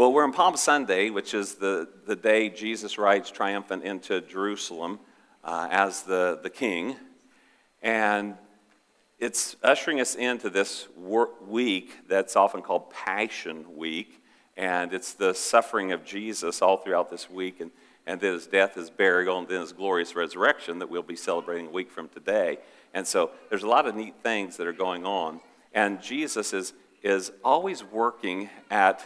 Well, we're on Palm Sunday, which is the day Jesus rides triumphant into Jerusalem as the king. And it's ushering us into this week that's often called Passion Week. And it's the suffering of Jesus all throughout this week. And then his death, his burial, and then his glorious resurrection that we'll be celebrating a week from today. And so there's a lot of neat things that are going on. And Jesus is always working at...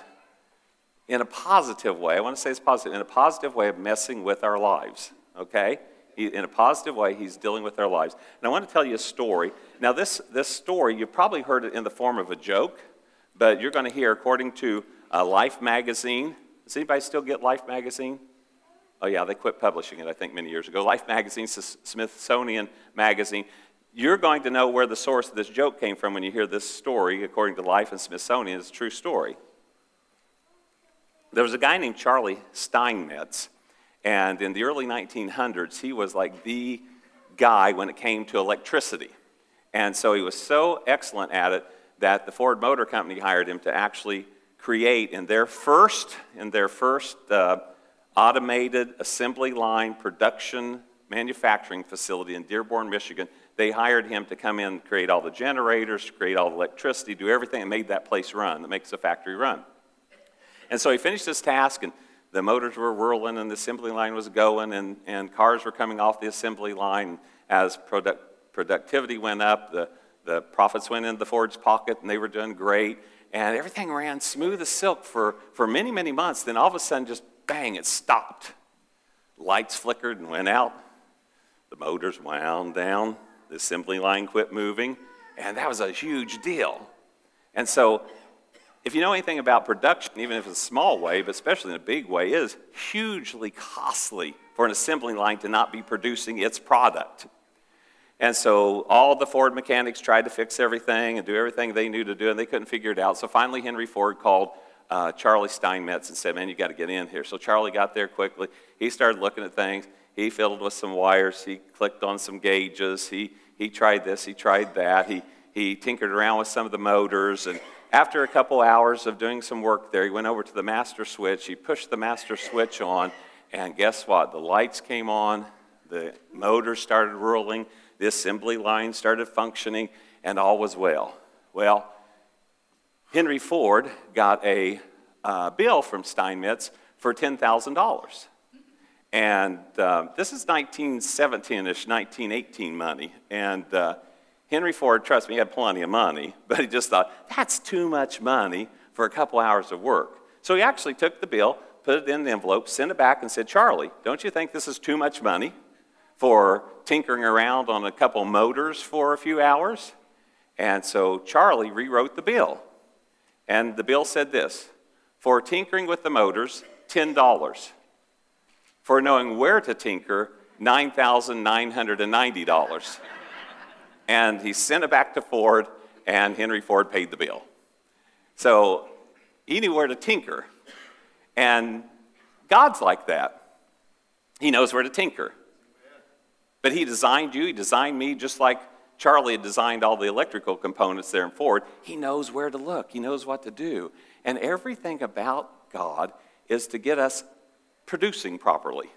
in a positive way, I want to say it's positive, in a positive way of messing with our lives, okay? In a positive way, he's dealing with our lives. And I want to tell you a story. Now, this story, you've probably heard it in the form of a joke, but you're going to hear, according to Life magazine, does anybody still get Life magazine? Oh, yeah, they quit publishing it, I think, many years ago. Life magazine, Smithsonian magazine. You're going to know where the source of this joke came from when you hear this story, according to Life and Smithsonian. It's a true story. There was a guy named Charlie Steinmetz, and in the early 1900s, he was like the guy when it came to electricity. And so he was so excellent at it that the Ford Motor Company hired him to actually create in their first automated assembly line production manufacturing facility in Dearborn, Michigan. They hired him to come in and create all the generators, create all the electricity, do everything that made that place run, that makes the factory run. And so he finished his task, and the motors were whirling, and the assembly line was going, and cars were coming off the assembly line. As productivity went up, the profits went into the Ford's pocket, and they were doing great. And everything ran smooth as silk for many, many months. Then all of a sudden, just bang, it stopped. Lights flickered and went out. The motors wound down. The assembly line quit moving. And that was a huge deal. And so... if you know anything about production, even if it's a small way, but especially in a big way, it is hugely costly for an assembly line to not be producing its product. And so all the Ford mechanics tried to fix everything and do everything they knew to do, and they couldn't figure it out. So finally, Henry Ford called Charlie Steinmetz and said, "Man, you got to get in here." So Charlie got there quickly. He started looking at things. He fiddled with some wires. He clicked on some gauges. He tried this. He tried that. He tinkered around with some of the motors. And after a couple hours of doing some work there, he went over to the master switch. He pushed the master switch on, and guess what? The lights came on, the motor started whirling, the assembly line started functioning, and all was well. Well, Henry Ford got a bill from Steinmetz for $10,000. And this is 1917-ish, 1918 money. And... Henry Ford, trust me, he had plenty of money, but he just thought, that's too much money for a couple hours of work. So he actually took the bill, put it in the envelope, sent it back and said, "Charlie, don't you think this is too much money for tinkering around on a couple motors for a few hours?" And so Charlie rewrote the bill. And the bill said this: for tinkering with the motors, $10. For knowing where to tinker, $9,990. And he sent it back to Ford, and Henry Ford paid the bill. So he knew where to tinker. And God's like that. He knows where to tinker. But he designed you, he designed me, just like Charlie had designed all the electrical components there in Ford. He knows where to look. He knows what to do. And everything about God is to get us producing properly.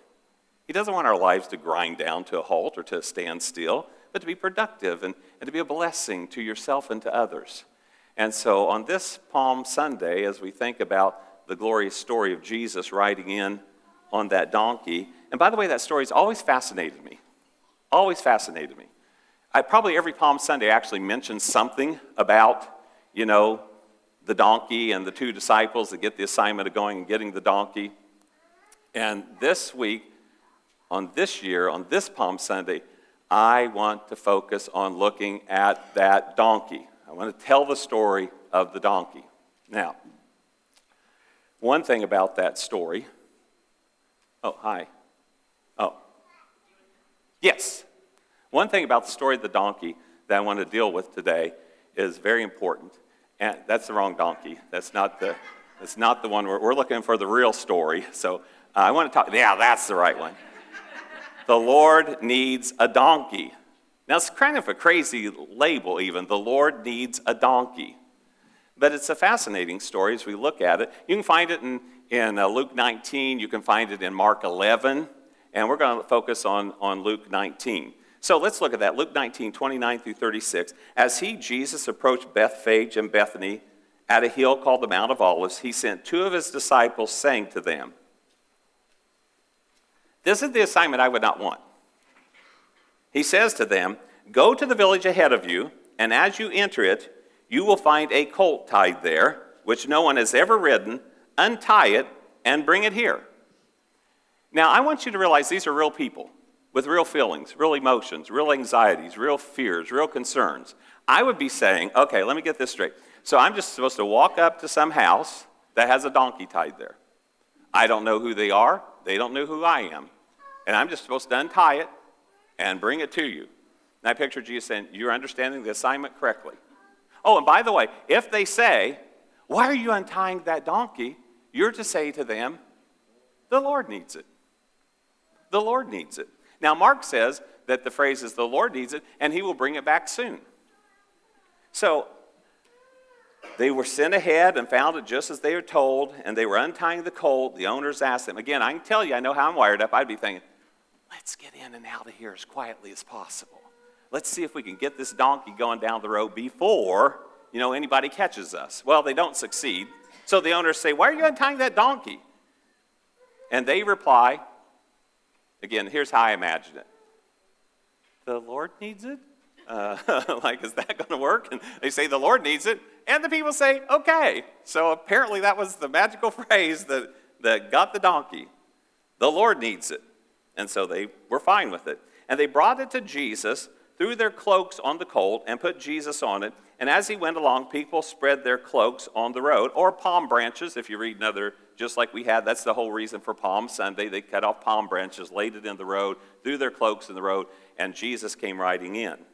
He doesn't want our lives to grind down to a halt or to a standstill, but to be productive and to be a blessing to yourself and to others. And so on this Palm Sunday, as we think about the glorious story of Jesus riding in on that donkey, and by the way, that story's always fascinated me. Always fascinated me. I probably every Palm Sunday actually mention something about, you know, the donkey and the two disciples that get the assignment of going and getting the donkey. And this week, on this year, on this Palm Sunday, I want to focus on looking at that donkey. I want to tell the story of the donkey. Now, one thing about that story. Oh, hi. Oh. Yes. One thing about the story of the donkey that I want to deal with today is very important. And that's the wrong donkey. That's not the one we're looking for, the real story. So I want to talk. Yeah, that's the right one. The Lord needs a donkey. Now, it's kind of a crazy label even. The Lord needs a donkey. But it's a fascinating story as we look at it. You can find it in Luke 19. You can find it in Mark 11. And we're going to focus on Luke 19. So let's look at that. Luke 19, 29 through 36. As he, Jesus, approached Bethphage and Bethany at a hill called the Mount of Olives, he sent two of his disciples, saying to them, "This is the assignment I would not want." He says to them, "Go to the village ahead of you, and as you enter it, you will find a colt tied there, which no one has ever ridden. Untie it and bring it here." Now, I want you to realize these are real people with real feelings, real emotions, real anxieties, real fears, real concerns. I would be saying, okay, let me get this straight. So I'm just supposed to walk up to some house that has a donkey tied there. I don't know who they are. They don't know who I am. And I'm just supposed to untie it and bring it to you. And I picture Jesus saying, "You're understanding the assignment correctly. Oh, and by the way, if they say, 'Why are you untying that donkey?' you're to say to them, 'The Lord needs it. The Lord needs it.'" Now, Mark says that the phrase is, "The Lord needs it, and he will bring it back soon." So they were sent ahead and found it just as they were told, and they were untying the colt. The owners asked them. Again, I can tell you, I know how I'm wired up. I'd be thinking, let's get in and out of here as quietly as possible. Let's see if we can get this donkey going down the road before, anybody catches us. Well, they don't succeed. So the owners say, "Why are you untying that donkey?" And they reply, again, here's how I imagine it: "The Lord needs it?" Is that going to work? And they say, "The Lord needs it." And the people say, "Okay." So apparently that was the magical phrase that got the donkey. The Lord needs it. And so they were fine with it. And they brought it to Jesus, threw their cloaks on the colt, and put Jesus on it. And as he went along, people spread their cloaks on the road, or palm branches, if you read another, just like we had. That's the whole reason for Palm Sunday. They cut off palm branches, laid it in the road, threw their cloaks in the road, and Jesus came riding in.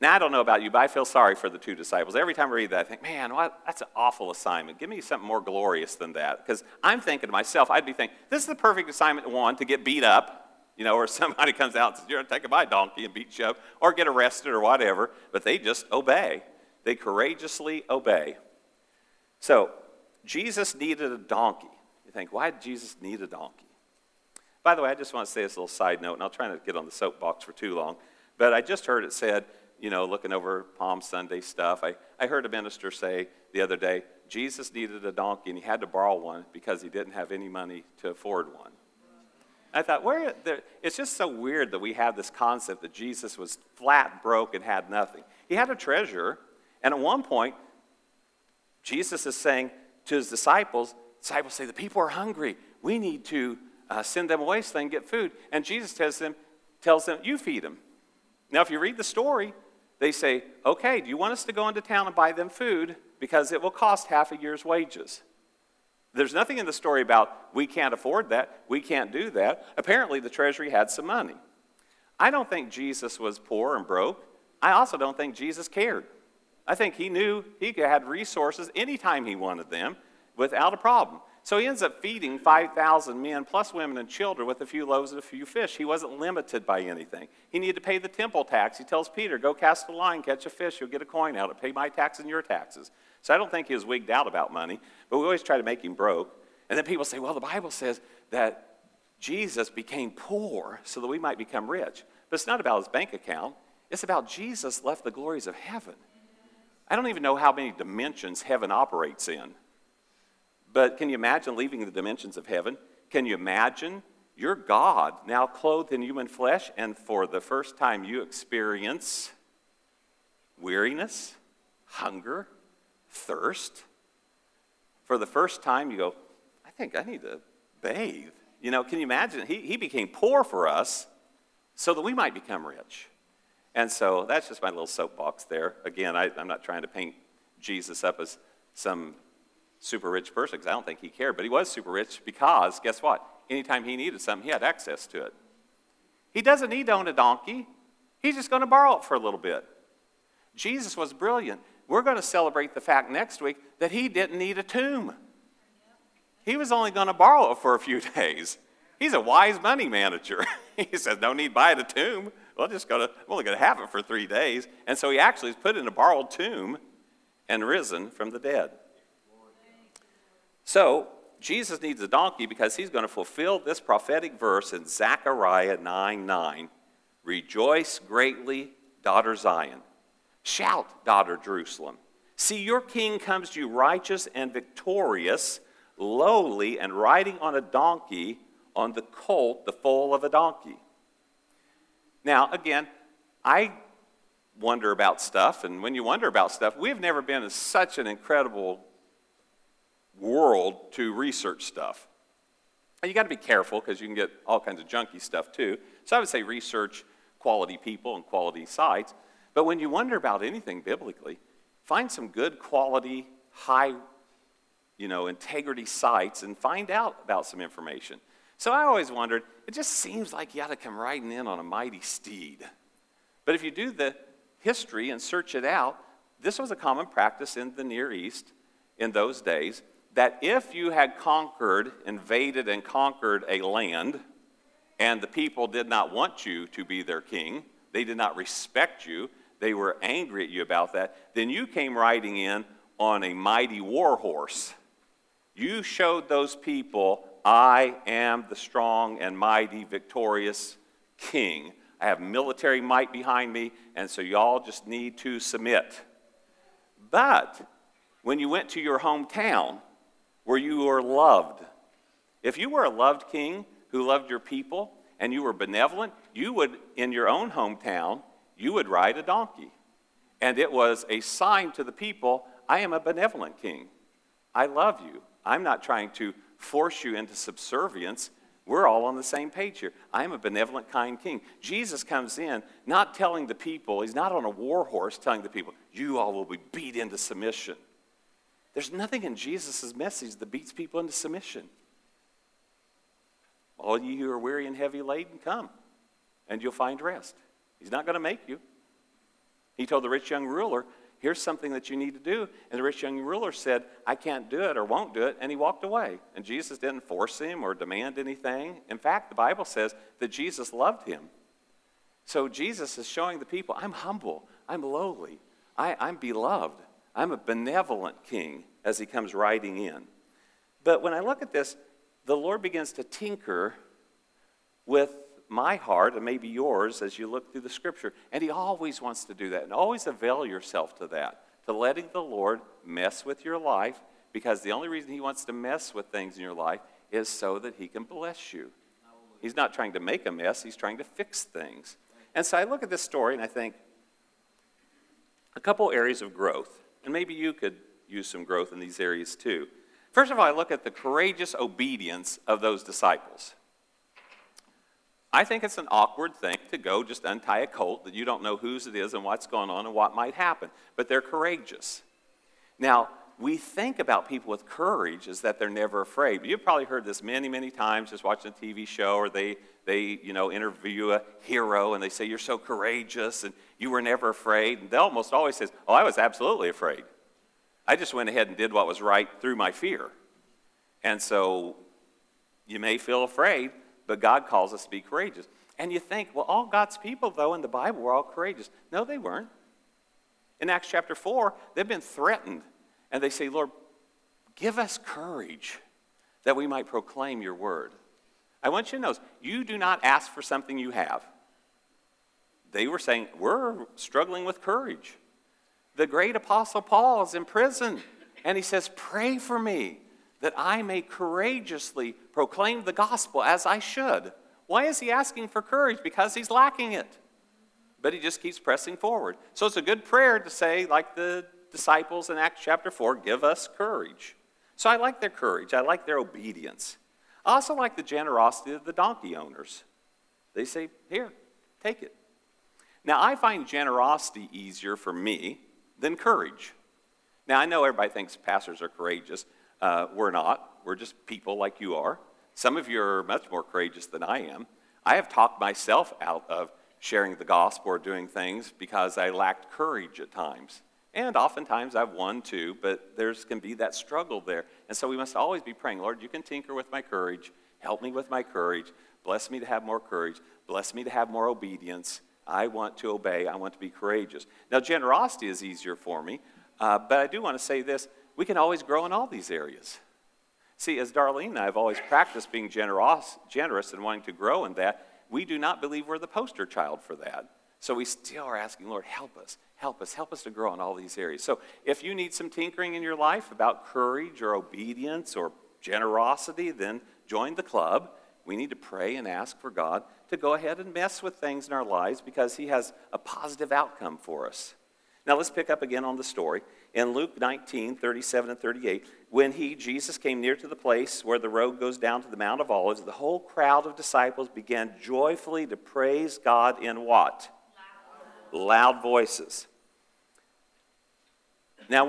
Now, I don't know about you, but I feel sorry for the two disciples. Every time I read that, I think, man, that's an awful assignment. Give me something more glorious than that. Because I'm thinking to myself, I'd be thinking, this is the perfect assignment, one, to get beat up, or somebody comes out and says, "You're taking my donkey," and beat you up, or get arrested or whatever, but they just obey. They courageously obey. So Jesus needed a donkey. You think, why did Jesus need a donkey? By the way, I just want to say this little side note, and I'll try not to get on the soapbox for too long, but I just heard it said, looking over Palm Sunday stuff, I heard a minister say the other day, Jesus needed a donkey and he had to borrow one because he didn't have any money to afford one. I thought, it's just so weird that we have this concept that Jesus was flat broke and had nothing. He had a treasure, and at one point, Jesus is saying to his disciples say, "The people are hungry. We need to send them away so they can get food." And Jesus tells them, "You feed them." Now, if you read the story, they say, "Okay, do you want us to go into town and buy them food? Because it will cost half a year's wages." There's nothing in the story about, "We can't afford that, we can't do that." Apparently, the treasury had some money. I don't think Jesus was poor and broke. I also don't think Jesus cared. I think he knew he had resources anytime he wanted them without a problem. So he ends up feeding 5,000 men, plus women and children, with a few loaves and a few fish. He wasn't limited by anything. He needed to pay the temple tax. He tells Peter, "Go cast a line, catch a fish, you'll get a coin out of it. Pay my tax and your taxes." So I don't think he was wigged out about money, but we always try to make him broke. And then people say, "Well, the Bible says that Jesus became poor so that we might become rich." But it's not about his bank account. It's about Jesus left the glories of heaven. I don't even know how many dimensions heaven operates in. But can you imagine leaving the dimensions of heaven? Can you imagine your God now clothed in human flesh, and for the first time you experience weariness, hunger, thirst? For the first time you go, "I think I need to bathe." Can you imagine? He became poor for us so that we might become rich. And so that's just my little soapbox there. Again, I'm not trying to paint Jesus up as some super rich person, because I don't think he cared, but he was super rich because, guess what? Anytime he needed something, he had access to it. He doesn't need to own a donkey. He's just going to borrow it for a little bit. Jesus was brilliant. We're going to celebrate the fact next week that he didn't need a tomb. He was only going to borrow it for a few days. He's a wise money manager. He says, "No need to buy the tomb. I'm only going to have it for 3 days." And so he actually is put in a borrowed tomb and risen from the dead. So, Jesus needs a donkey because he's going to fulfill this prophetic verse in Zechariah 9:9. Rejoice greatly, daughter Zion. Shout, daughter Jerusalem. See, your king comes to you righteous and victorious, lowly and riding on a donkey, on the colt, the foal of a donkey. Now, again, I wonder about stuff, and when you wonder about stuff, we've never been in such an incredible world to research stuff. And you got to be careful because you can get all kinds of junky stuff too. So I would say research quality people and quality sites. But when you wonder about anything biblically, find some good quality, high, integrity sites and find out about some information. So I always wondered, it just seems like you ought to come riding in on a mighty steed. But if you do the history and search it out, this was a common practice in the Near East in those days, that if you had invaded and conquered a land, and the people did not want you to be their king, they did not respect you, they were angry at you about that, then you came riding in on a mighty war horse. You showed those people, I am the strong and mighty victorious king. I have military might behind me, and so y'all just need to submit. But when you went to your hometown where you were loved, if you were a loved king who loved your people and you were benevolent, you would, in your own hometown, you would ride a donkey. And it was a sign to the people, I am a benevolent king. I love you. I'm not trying to force you into subservience. We're all on the same page here. I am a benevolent, kind king. Jesus comes in not telling the people, he's not on a war horse telling the people, you all will be beat into submission. There's nothing in Jesus' message that beats people into submission. All you who are weary and heavy laden, come, and you'll find rest. He's not going to make you. He told the rich young ruler, here's something that you need to do. And the rich young ruler said, I can't do it or won't do it, and he walked away. And Jesus didn't force him or demand anything. In fact, the Bible says that Jesus loved him. So Jesus is showing the people, I'm humble, I'm lowly, I'm beloved. I'm a benevolent king as he comes riding in. But when I look at this, the Lord begins to tinker with my heart and maybe yours as you look through the scripture. And he always wants to do that. And always avail yourself to that, to letting the Lord mess with your life, because the only reason he wants to mess with things in your life is so that he can bless you. He's not trying to make a mess. He's trying to fix things. And so I look at this story and I think a couple areas of growth. And maybe you could use some growth in these areas too. First of all, I look at the courageous obedience of those disciples. I think it's an awkward thing to go just untie a colt that you don't know whose it is and what's going on and what might happen. But they're courageous. Now, we think about people with courage is that they're never afraid. You've probably heard this many, many times just watching a TV show, or they interview a hero and they say, you're so courageous and you were never afraid. And they almost always say, I was absolutely afraid. I just went ahead and did what was right through my fear. And so you may feel afraid, but God calls us to be courageous. And you think, all God's people, though, in the Bible were all courageous. No, they weren't. In Acts chapter 4, they've been threatened. And they say, Lord, give us courage that we might proclaim your word. I want you to know, you do not ask for something you have. They were saying, we're struggling with courage. The great apostle Paul is in prison, and he says, pray for me that I may courageously proclaim the gospel as I should. Why is he asking for courage? Because he's lacking it. But he just keeps pressing forward. So it's a good prayer to say, like the disciples in Acts chapter 4, give us courage. So I like their courage. I like their obedience. I also like the generosity of the donkey owners. They say, here, take it. Now, I find generosity easier for me than courage. Now, I know everybody thinks pastors are courageous. We're not. We're just people like you are. Some of you are much more courageous than I am. I have talked myself out of sharing the gospel or doing things because I lacked courage at times. And oftentimes I've won too, but there can be that struggle there. And so we must always be praying, Lord, you can tinker with my courage. Help me with my courage. Bless me to have more courage. Bless me to have more obedience. I want to obey. I want to be courageous. Now, generosity is easier for me. But I do want to say this, we can always grow in all these areas. See, as Darlene and I have always practiced being generous and wanting to grow in that, we do not believe we're the poster child for that. So we still are asking, Lord, help us to grow in all these areas. So if you need some tinkering in your life about courage or obedience or generosity, then join the club. We need to pray and ask for God to go ahead and mess with things in our lives because he has a positive outcome for us. Now let's pick up again on the story. In Luke 19, 37 and 38, when Jesus came near to the place where the road goes down to the Mount of Olives, the whole crowd of disciples began joyfully to praise God in what? Loud voices. Now,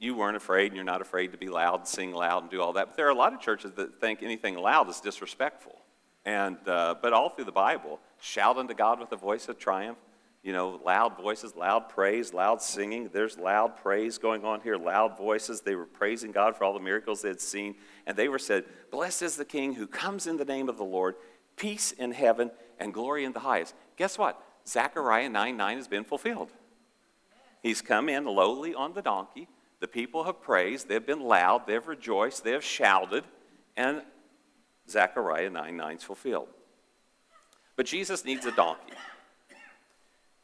you weren't afraid, and you're not afraid to be loud, sing loud, and do all that. But there are a lot of churches that think anything loud is disrespectful. But all through the Bible, shout unto God with a voice of triumph. You know, loud voices, loud praise, loud singing. There's loud praise going on here, loud voices. They were praising God for all the miracles they had seen. And they were said, blessed is the King who comes in the name of the Lord, peace in heaven and glory in the highest. Guess what? Zechariah 9:9 has been fulfilled. He's come in lowly on the donkey. The people have praised. They've been loud. They've rejoiced. They have shouted. And Zechariah 9:9 is fulfilled. But Jesus needs a donkey.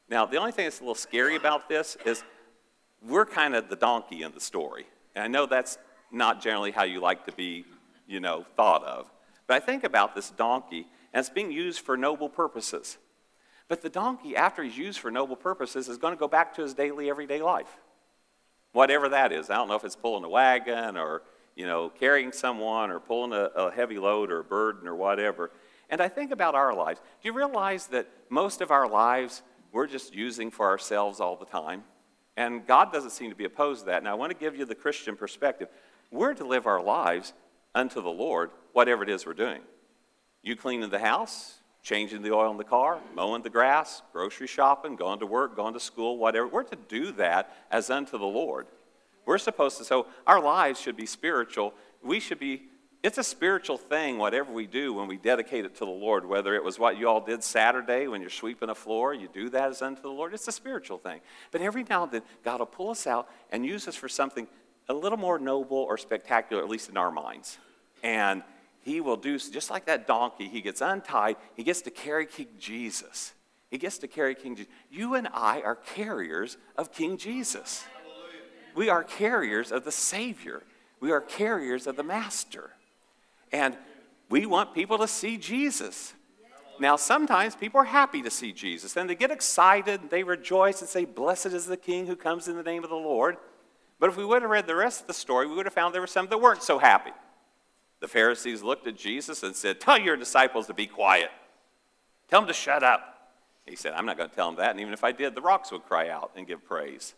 Now, the only thing that's a little scary about this is we're kind of the donkey in the story. And I know that's not generally how you like to be, thought of. But I think about this donkey, and it's being used for noble purposes. But the donkey, after he's used for noble purposes, is going to go back to his daily, everyday life. Whatever that is. I don't know if it's pulling a wagon or, carrying someone or pulling a heavy load or a burden or whatever. And I think about our lives. Do you realize that most of our lives we're just using for ourselves all the time? And God doesn't seem to be opposed to that. And I want to give you the Christian perspective. We're to live our lives unto the Lord, whatever it is we're doing. You cleaning the house, changing the oil in the car, mowing the grass, grocery shopping, going to work, going to school, whatever. We're to do that as unto the Lord. We're supposed to, so our lives should be spiritual. It's a spiritual thing, whatever we do when we dedicate it to the Lord, whether it was what you all did Saturday when you're sweeping a floor, you do that as unto the Lord. It's a spiritual thing. But every now and then, God will pull us out and use us for something a little more noble or spectacular, at least in our minds. And he will do, just like that donkey, he gets untied, he gets to carry King Jesus. He gets to carry King Jesus. You and I are carriers of King Jesus. Hallelujah. We are carriers of the Savior. We are carriers of the Master. And we want people to see Jesus. Now, sometimes people are happy to see Jesus, and they get excited, and they rejoice and say, blessed is the King who comes in the name of the Lord. But if we would have read the rest of the story, we would have found there were some that weren't so happy. The Pharisees looked at Jesus and said, tell your disciples to be quiet. Tell them to shut up. He said, I'm not going to tell them that, and even if I did, the rocks would cry out and give praise.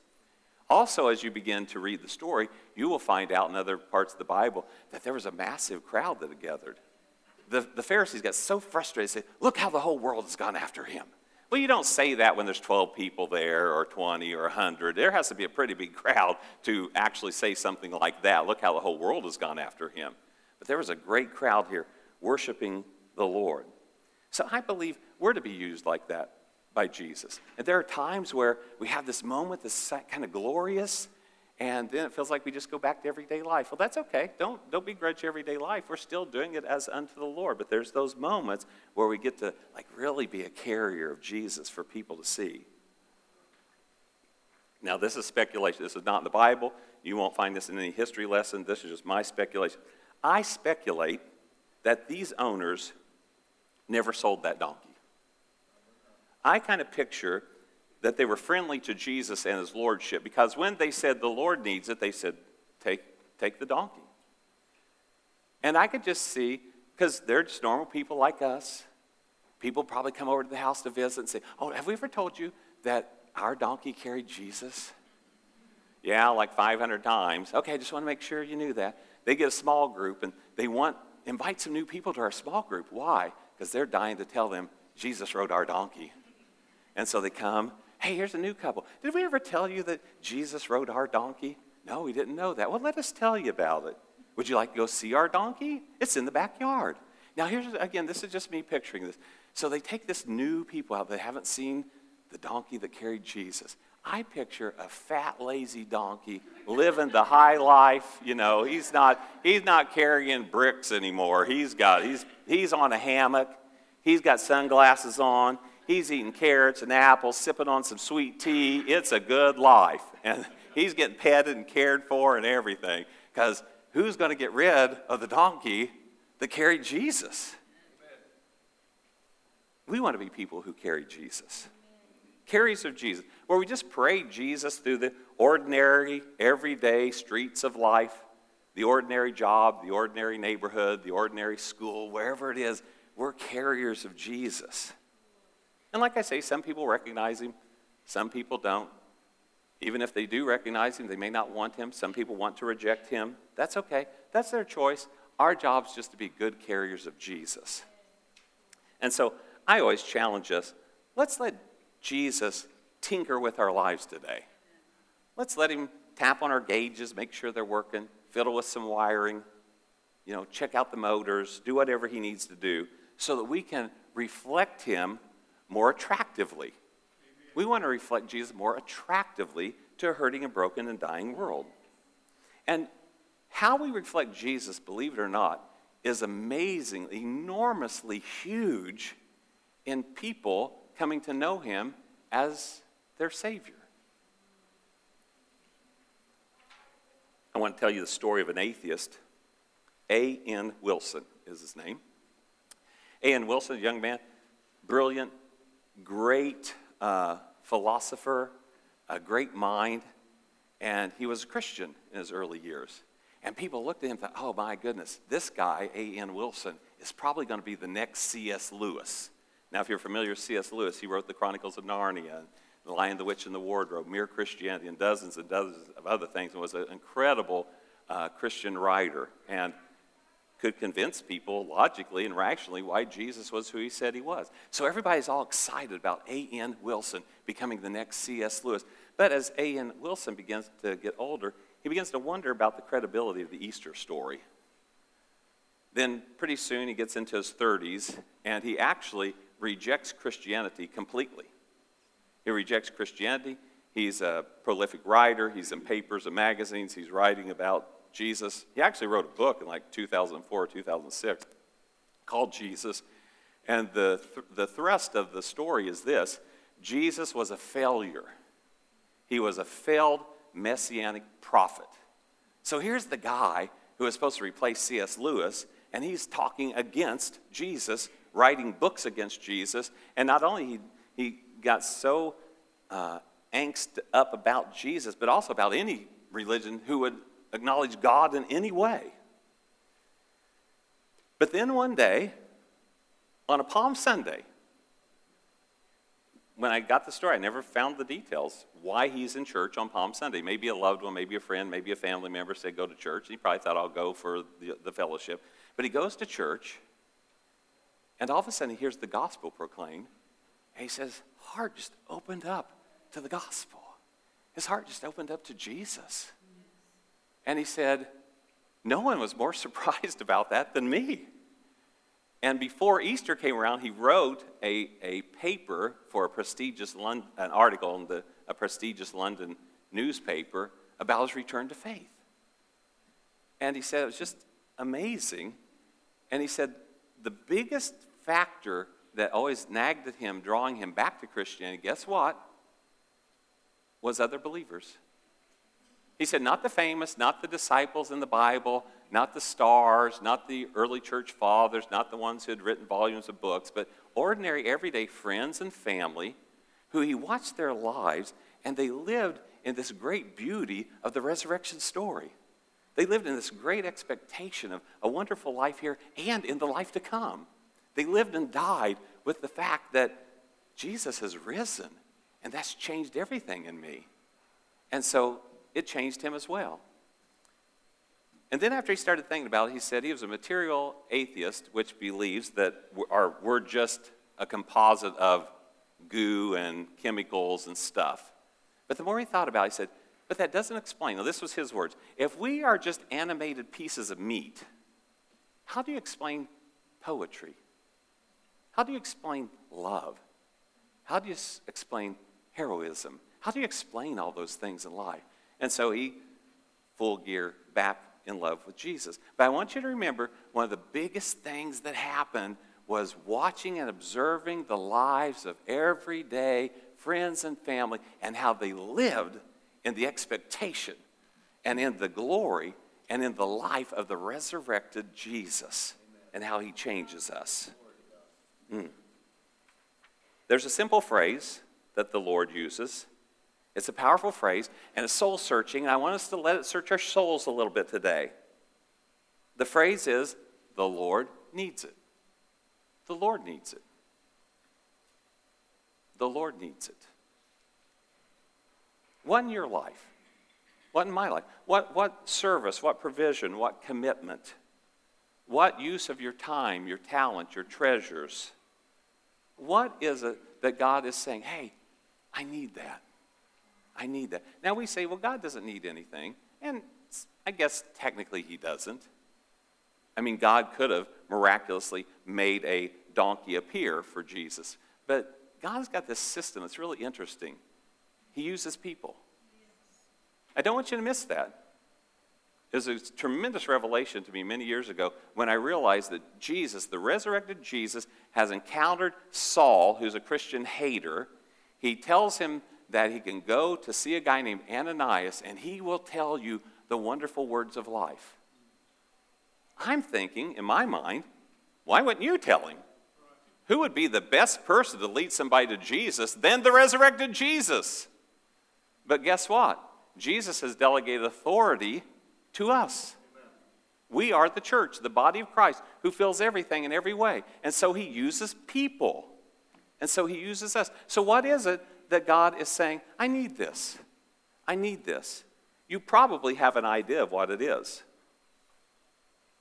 Also, as you begin to read the story, you will find out in other parts of the Bible that there was a massive crowd that had gathered. The Pharisees got so frustrated, they said, look how the whole world has gone after him. Well, you don't say that when there's 12 people there or 20 or 100. There has to be a pretty big crowd to actually say something like that. Look how the whole world has gone after him. But there was a great crowd here worshiping the Lord. So I believe we're to be used like that by Jesus. And there are times where we have this moment that's kind of glorious, and then it feels like we just go back to everyday life. Well, that's okay. Don't begrudge everyday life. We're still doing it as unto the Lord. But there's those moments where we get to really be a carrier of Jesus for people to see. Now, this is speculation. This is not in the Bible. You won't find this in any history lesson. This is just my speculation. I speculate that these owners never sold that donkey. I kind of picture that they were friendly to Jesus and his lordship, because when they said the Lord needs it, they said, take the donkey. And I could just see, because they're just normal people like us. People probably come over to the house to visit and say, oh, have we ever told you that our donkey carried Jesus? Yeah, like 500 times. Okay, I just want to make sure you knew that. They get a small group, and they invite some new people to our small group. Why? Because they're dying to tell them, Jesus rode our donkey. And so they come, hey, here's a new couple. Did we ever tell you that Jesus rode our donkey? No, we didn't know that. Well, let us tell you about it. Would you like to go see our donkey? It's in the backyard. Now, this is just me picturing this. So they take this new people out that haven't seen the donkey that carried Jesus. I picture a fat, lazy donkey living the high life. You know, he's not carrying bricks anymore. He's on a hammock. He's got sunglasses on. He's eating carrots and apples, sipping on some sweet tea. It's a good life. And he's getting petted and cared for and everything. Because who's going to get rid of the donkey that carried Jesus? We want to be people who carry Jesus. Carriers of Jesus. Where we just parade Jesus through the ordinary, everyday streets of life. The ordinary job, the ordinary neighborhood, the ordinary school, wherever it is. We're carriers of Jesus. And like I say, some people recognize him, some people don't. Even if they do recognize him, they may not want him. Some people want to reject him. That's okay. That's their choice. Our job's just to be good carriers of Jesus. And so I always challenge us, let's let Jesus tinker with our lives today. Let's let him tap on our gauges, make sure they're working, fiddle with some wiring, you know, check out the motors, do whatever he needs to do so that we can reflect him more attractively. Amen. We want to reflect Jesus more attractively to a hurting and broken and dying world. And how we reflect Jesus, believe it or not, is amazingly, enormously huge in people coming to know him as their Savior. I want to tell you the story of an atheist. A.N. Wilson is his name. A.N. Wilson, a young man, brilliant, great philosopher, a great mind, and he was a Christian in his early years. And people looked at him and thought, oh my goodness, this guy, A.N. Wilson, is probably going to be the next C.S. Lewis. Now, if you're familiar with C.S. Lewis, he wrote the Chronicles of Narnia, The Lion, the Witch, and the Wardrobe, Mere Christianity, and dozens of other things, and was an incredible Christian writer, and could convince people logically and rationally why Jesus was who he said he was. So everybody's all excited about A.N. Wilson becoming the next C.S. Lewis. But as A.N. Wilson begins to get older, he begins to wonder about the credibility of the Easter story. Then pretty soon he gets into his 30s, and he actually rejects Christianity completely. He rejects Christianity. He's a prolific writer. He's in papers and magazines. He's writing about Jesus. He actually wrote a book in like 2004, 2006 called Jesus. And the thrust of the story is this. Jesus was a failure. He was a failed messianic prophet. So here's the guy who is supposed to replace C.S. Lewis, and he's talking against Jesus, writing books against Jesus. And not only he got so angst up about Jesus, but also about any religion who would acknowledge God in any way. But then one day, on a Palm Sunday, when I got the story, I never found the details why he's in church on Palm Sunday. Maybe a loved one, maybe a friend, maybe a family member said go to church. He probably thought I'll go for the fellowship. But he goes to church, and all of a sudden he hears the gospel proclaimed, and he says, heart just opened up to the gospel. His heart just opened up to Jesus. And he said, no one was more surprised about that than me. And before Easter came around, he wrote a paper for an article in a prestigious London newspaper about his return to faith. And he said, it was just amazing. And he said, the biggest factor that always nagged at him, drawing him back to Christianity, guess what? Was other believers. He said, not the famous, not the disciples in the Bible, not the stars, not the early church fathers, not the ones who had written volumes of books, but ordinary, everyday friends and family who he watched their lives, and they lived in this great beauty of the resurrection story. They lived in this great expectation of a wonderful life here and in the life to come. They lived and died with the fact that Jesus has risen, and that's changed everything in me. And so it changed him as well. And then after he started thinking about it, he said he was a material atheist, which believes that we're just a composite of goo and chemicals and stuff. But the more he thought about it, he said, but that doesn't explain. Now, this was his words. If we are just animated pieces of meat, how do you explain poetry? How do you explain love? How do you explain heroism? How do you explain all those things in life? And so he, full gear, back in love with Jesus. But I want you to remember, one of the biggest things that happened was watching and observing the lives of everyday friends and family and how they lived in the expectation and in the glory and in the life of the resurrected Jesus and how he changes us. There's a simple phrase that the Lord uses. It's a powerful phrase, and it's soul-searching, and I want us to let it search our souls a little bit today. The phrase is, the Lord needs it. The Lord needs it. The Lord needs it. What in your life? What in my life? What service, what provision, what commitment? What use of your time, your talent, your treasures? What is it that God is saying, hey, I need that. I need that. Now we say, well, God doesn't need anything. And I guess technically he doesn't. I mean, God could have miraculously made a donkey appear for Jesus. But God's got this system that's really interesting. He uses people. I don't want you to miss that. It was a tremendous revelation to me many years ago when I realized that Jesus, the resurrected Jesus, has encountered Saul, who's a Christian hater. He tells him that he can go to see a guy named Ananias, and he will tell you the wonderful words of life. I'm thinking, in my mind, why wouldn't you tell him? Who would be the best person to lead somebody to Jesus than the resurrected Jesus? But guess what? Jesus has delegated authority to us. We are the church, the body of Christ, who fills everything in every way. And so he uses people. And so he uses us. So what is it that God is saying, I need this. I need this. You probably have an idea of what it is.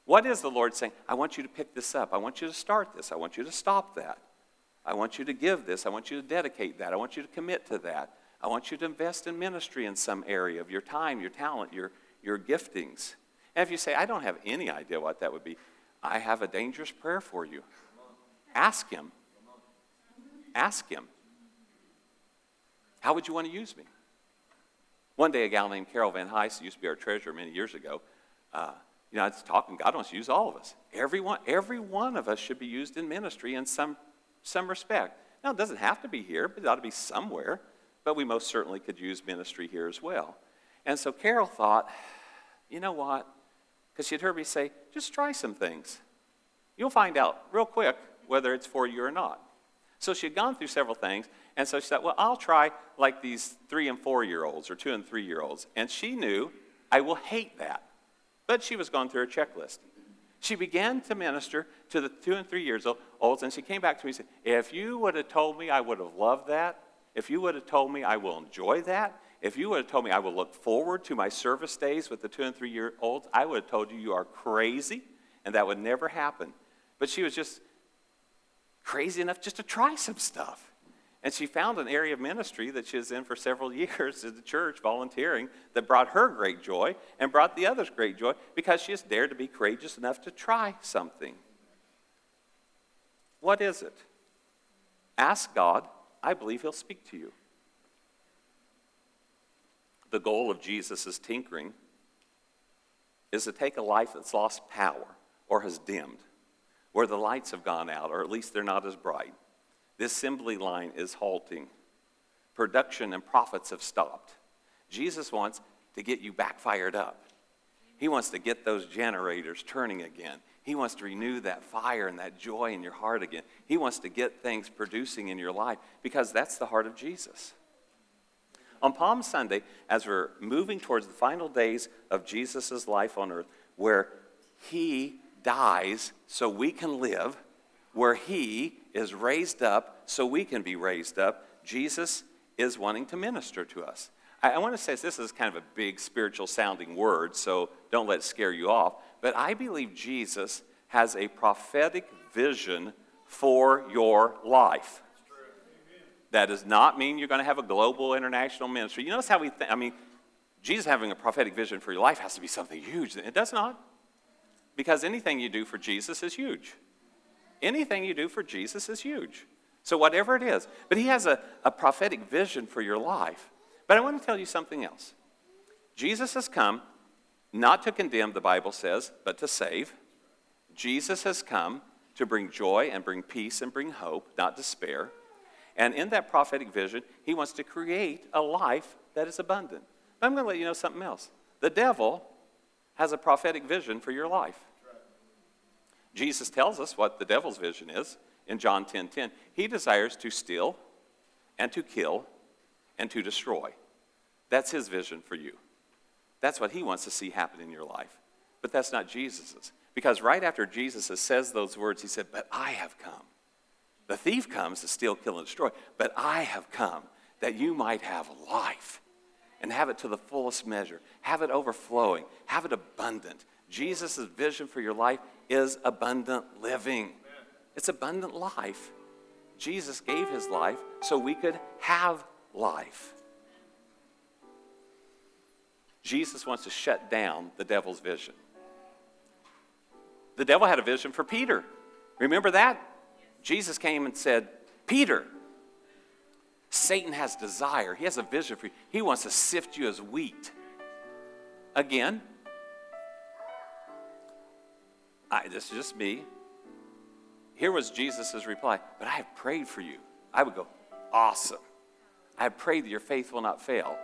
What is the Lord saying? I want you to pick this up. I want you to start this. I want you to stop that. I want you to give this. I want you to dedicate that. I want you to commit to that. I want you to invest in ministry in some area of your time, your talent, your giftings. And if you say, I don't have any idea what that would be, I have a dangerous prayer for you. Ask him. Ask him. How would you want to use me? One day, a gal named Carol Van Heys, who used to be our treasurer many years ago, I was talking, God wants to use all of us. Every one of us should be used in ministry in some respect. Now, it doesn't have to be here, but it ought to be somewhere. But we most certainly could use ministry here as well. And so Carol thought, you know what? Because she'd heard me say, just try some things. You'll find out real quick whether it's for you or not. So she had gone through several things, and so she thought, well, I'll try like these 3 and 4 year olds or 2 and 3 year olds. And she knew I will hate that. But she was going through her checklist. She began to minister to the 2 and 3 year olds, and she came back to me and said, if you would have told me I would have loved that, if you would have told me I will enjoy that, if you would have told me I will look forward to my service days with the 2 and 3 year olds, I would have told you you are crazy, and that would never happen. But she was just crazy enough just to try some stuff. And she found an area of ministry that she was in for several years at the church, volunteering, that brought her great joy and brought the others great joy because she just dared to be courageous enough to try something. What is it? Ask God. I believe he'll speak to you. The goal of Jesus' tinkering is to take a life that's lost power or has dimmed, where the lights have gone out, or at least they're not as bright. The assembly line is halting. Production and profits have stopped. Jesus wants to get you back fired up. He wants to get those generators turning again. He wants to renew that fire and that joy in your heart again. He wants to get things producing in your life because that's the heart of Jesus. On Palm Sunday, as we're moving towards the final days of Jesus' life on earth, where he dies so we can live, where he is raised up so we can be raised up, Jesus is wanting to minister to us. I want to say this is kind of a big spiritual sounding word, so don't let it scare you off, but I believe Jesus has a prophetic vision for your life. That does not mean you're going to have a global international ministry. You notice how we think, Jesus having a prophetic vision for your life has to be something huge. It does not. Because anything you do for Jesus is huge. Anything you do for Jesus is huge. So whatever it is. But he has a prophetic vision for your life. But I want to tell you something else. Jesus has come not to condemn, the Bible says, but to save. Jesus has come to bring joy and bring peace and bring hope, not despair. And in that prophetic vision, he wants to create a life that is abundant. But I'm going to let you know something else. The devil has a prophetic vision for your life. Jesus tells us what the devil's vision is in John 10:10. He desires to steal and to kill and to destroy. That's his vision for you. That's what he wants to see happen in your life. But that's not Jesus's. Because right after Jesus says those words, he said, but I have come. The thief comes to steal, kill, and destroy. But I have come that you might have life and have it to the fullest measure. Have it overflowing. Have it abundant. Jesus' vision for your life is abundant living. It's abundant life. Jesus gave his life so we could have life. Jesus wants to shut down the devil's vision. The devil had a vision for Peter. Remember that? Jesus came and said, Peter, Satan has desire. He has a vision for you. He wants to sift you as wheat. Again, this is just me. Here was Jesus' reply, but I have prayed for you. I would go, awesome. I have prayed that your faith will not fail.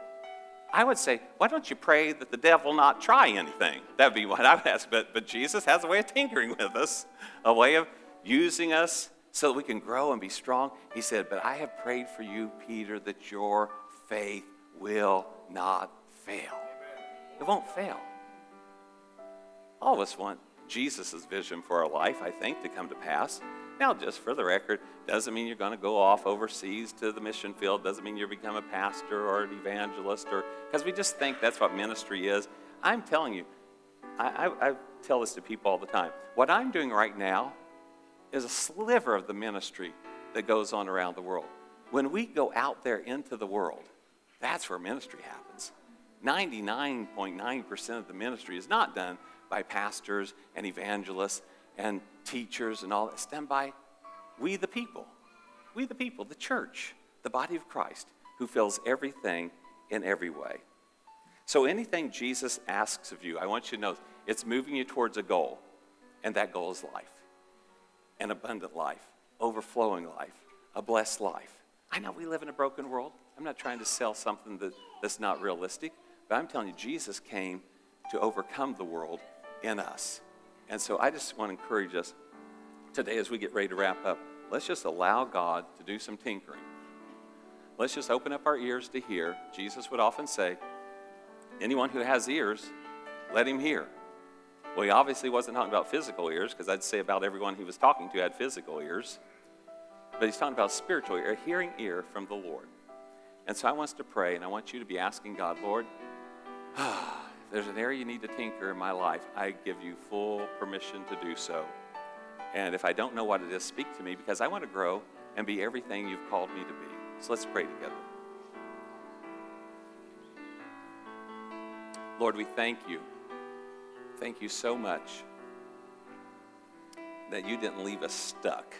I would say, why don't you pray that the devil not try anything? That would be what I would ask. But Jesus has a way of tinkering with us, a way of using us so that we can grow and be strong. He said, but I have prayed for you, Peter, that your faith will not fail. Amen. It won't fail. All of us want Jesus' vision for our life, I think, to come to pass. Now, just for the record, doesn't mean you're going to go off overseas to the mission field. Doesn't mean you become a pastor or an evangelist, or because we just think that's what ministry is. I'm telling you, I tell this to people all the time. What I'm doing right now is a sliver of the ministry that goes on around the world. When we go out there into the world, that's where ministry happens. 99.9% of the ministry is not done by pastors and evangelists and teachers and all that. It's done by we the people, the church, the body of Christ, who fills everything in every way. So anything Jesus asks of you, I want you to know, it's moving you towards a goal, and that goal is life, an abundant life, overflowing life, a blessed life. I know we live in a broken world. I'm not trying to sell something that's not realistic, but I'm telling you, Jesus came to overcome the world in us. And so I just want to encourage us today as we get ready to wrap up, let's just allow God to do some tinkering. Let's just open up our ears to hear. Jesus would often say, anyone who has ears, let him hear. Well, he obviously wasn't talking about physical ears, because I'd say about everyone he was talking to had physical ears. But he's talking about spiritual ear, a hearing ear from the Lord. And so I want us to pray, and I want you to be asking God, Lord, there's an area you need to tinker in my life. I give you full permission to do so. And if I don't know what it is, speak to me, because I want to grow and be everything you've called me to be. So let's pray together. Lord, we thank you. Thank you so much that you didn't leave us stuck.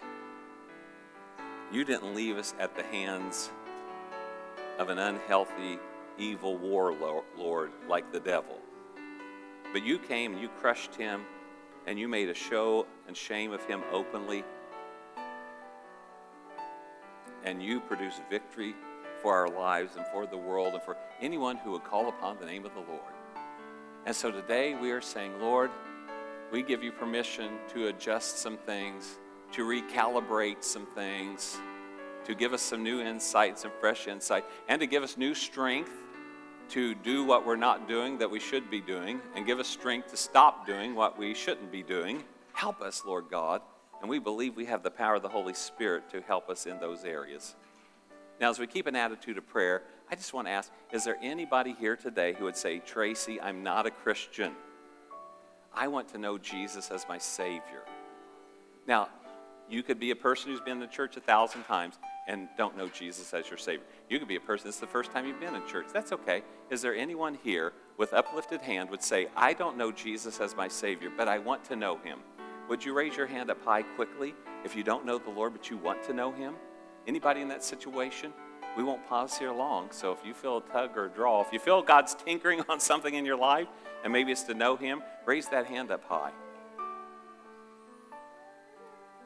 You didn't leave us at the hands of an unhealthy, evil warlord like the devil. But you came and you crushed him, and you made a show and shame of him openly, and you produced victory for our lives and for the world and for anyone who would call upon the name of the Lord. And so today we are saying, Lord, we give you permission to adjust some things, to recalibrate some things, to give us some new insights and fresh insight, and to give us new strength to do what we're not doing that we should be doing, and give us strength to stop doing what we shouldn't be doing. Help us, Lord God, and we believe we have the power of the Holy Spirit to help us in those areas. Now, as we keep an attitude of prayer, I just want to ask, is there anybody here today who would say, Tracy, I'm not a Christian. I want to know Jesus as my Savior. Now, you could be a person who's been in the church 1,000 times and don't know Jesus as your Savior. You could be a person that's the first time you've been in church. That's okay. Is there anyone here with uplifted hand would say, I don't know Jesus as my Savior, but I want to know him? Would you raise your hand up high quickly if you don't know the Lord, but you want to know him? Anybody in that situation? We won't pause here long, so if you feel a tug or a draw, if you feel God's tinkering on something in your life, and maybe it's to know him, raise that hand up high.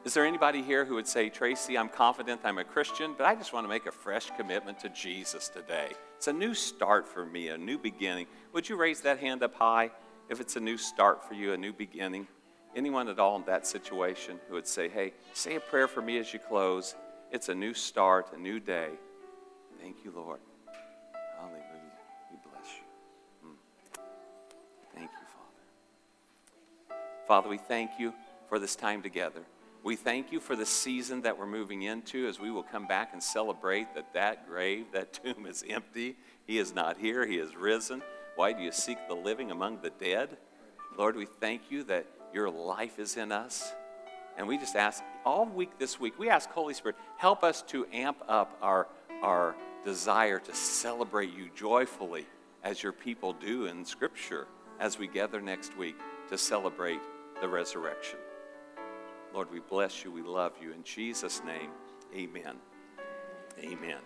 Is there anybody here who would say, Tracy, I'm confident I'm a Christian, but I just want to make a fresh commitment to Jesus today. It's a new start for me, a new beginning. Would you raise that hand up high if it's a new start for you, a new beginning? Anyone at all in that situation who would say, hey, say a prayer for me as you close. It's a new start, a new day. Thank you, Lord. Hallelujah. We bless you. Thank you, Father. Father, we thank you for this time together. We thank you for the season that we're moving into as we will come back and celebrate that grave, that tomb is empty. He is not here. He is risen. Why do you seek the living among the dead? Lord, we thank you that your life is in us. And we just ask all week this week, we ask, Holy Spirit, help us to amp up our desire to celebrate you joyfully as your people do in Scripture as we gather next week to celebrate the resurrection. Lord, we bless you. We love you. In Jesus' name, amen. Amen.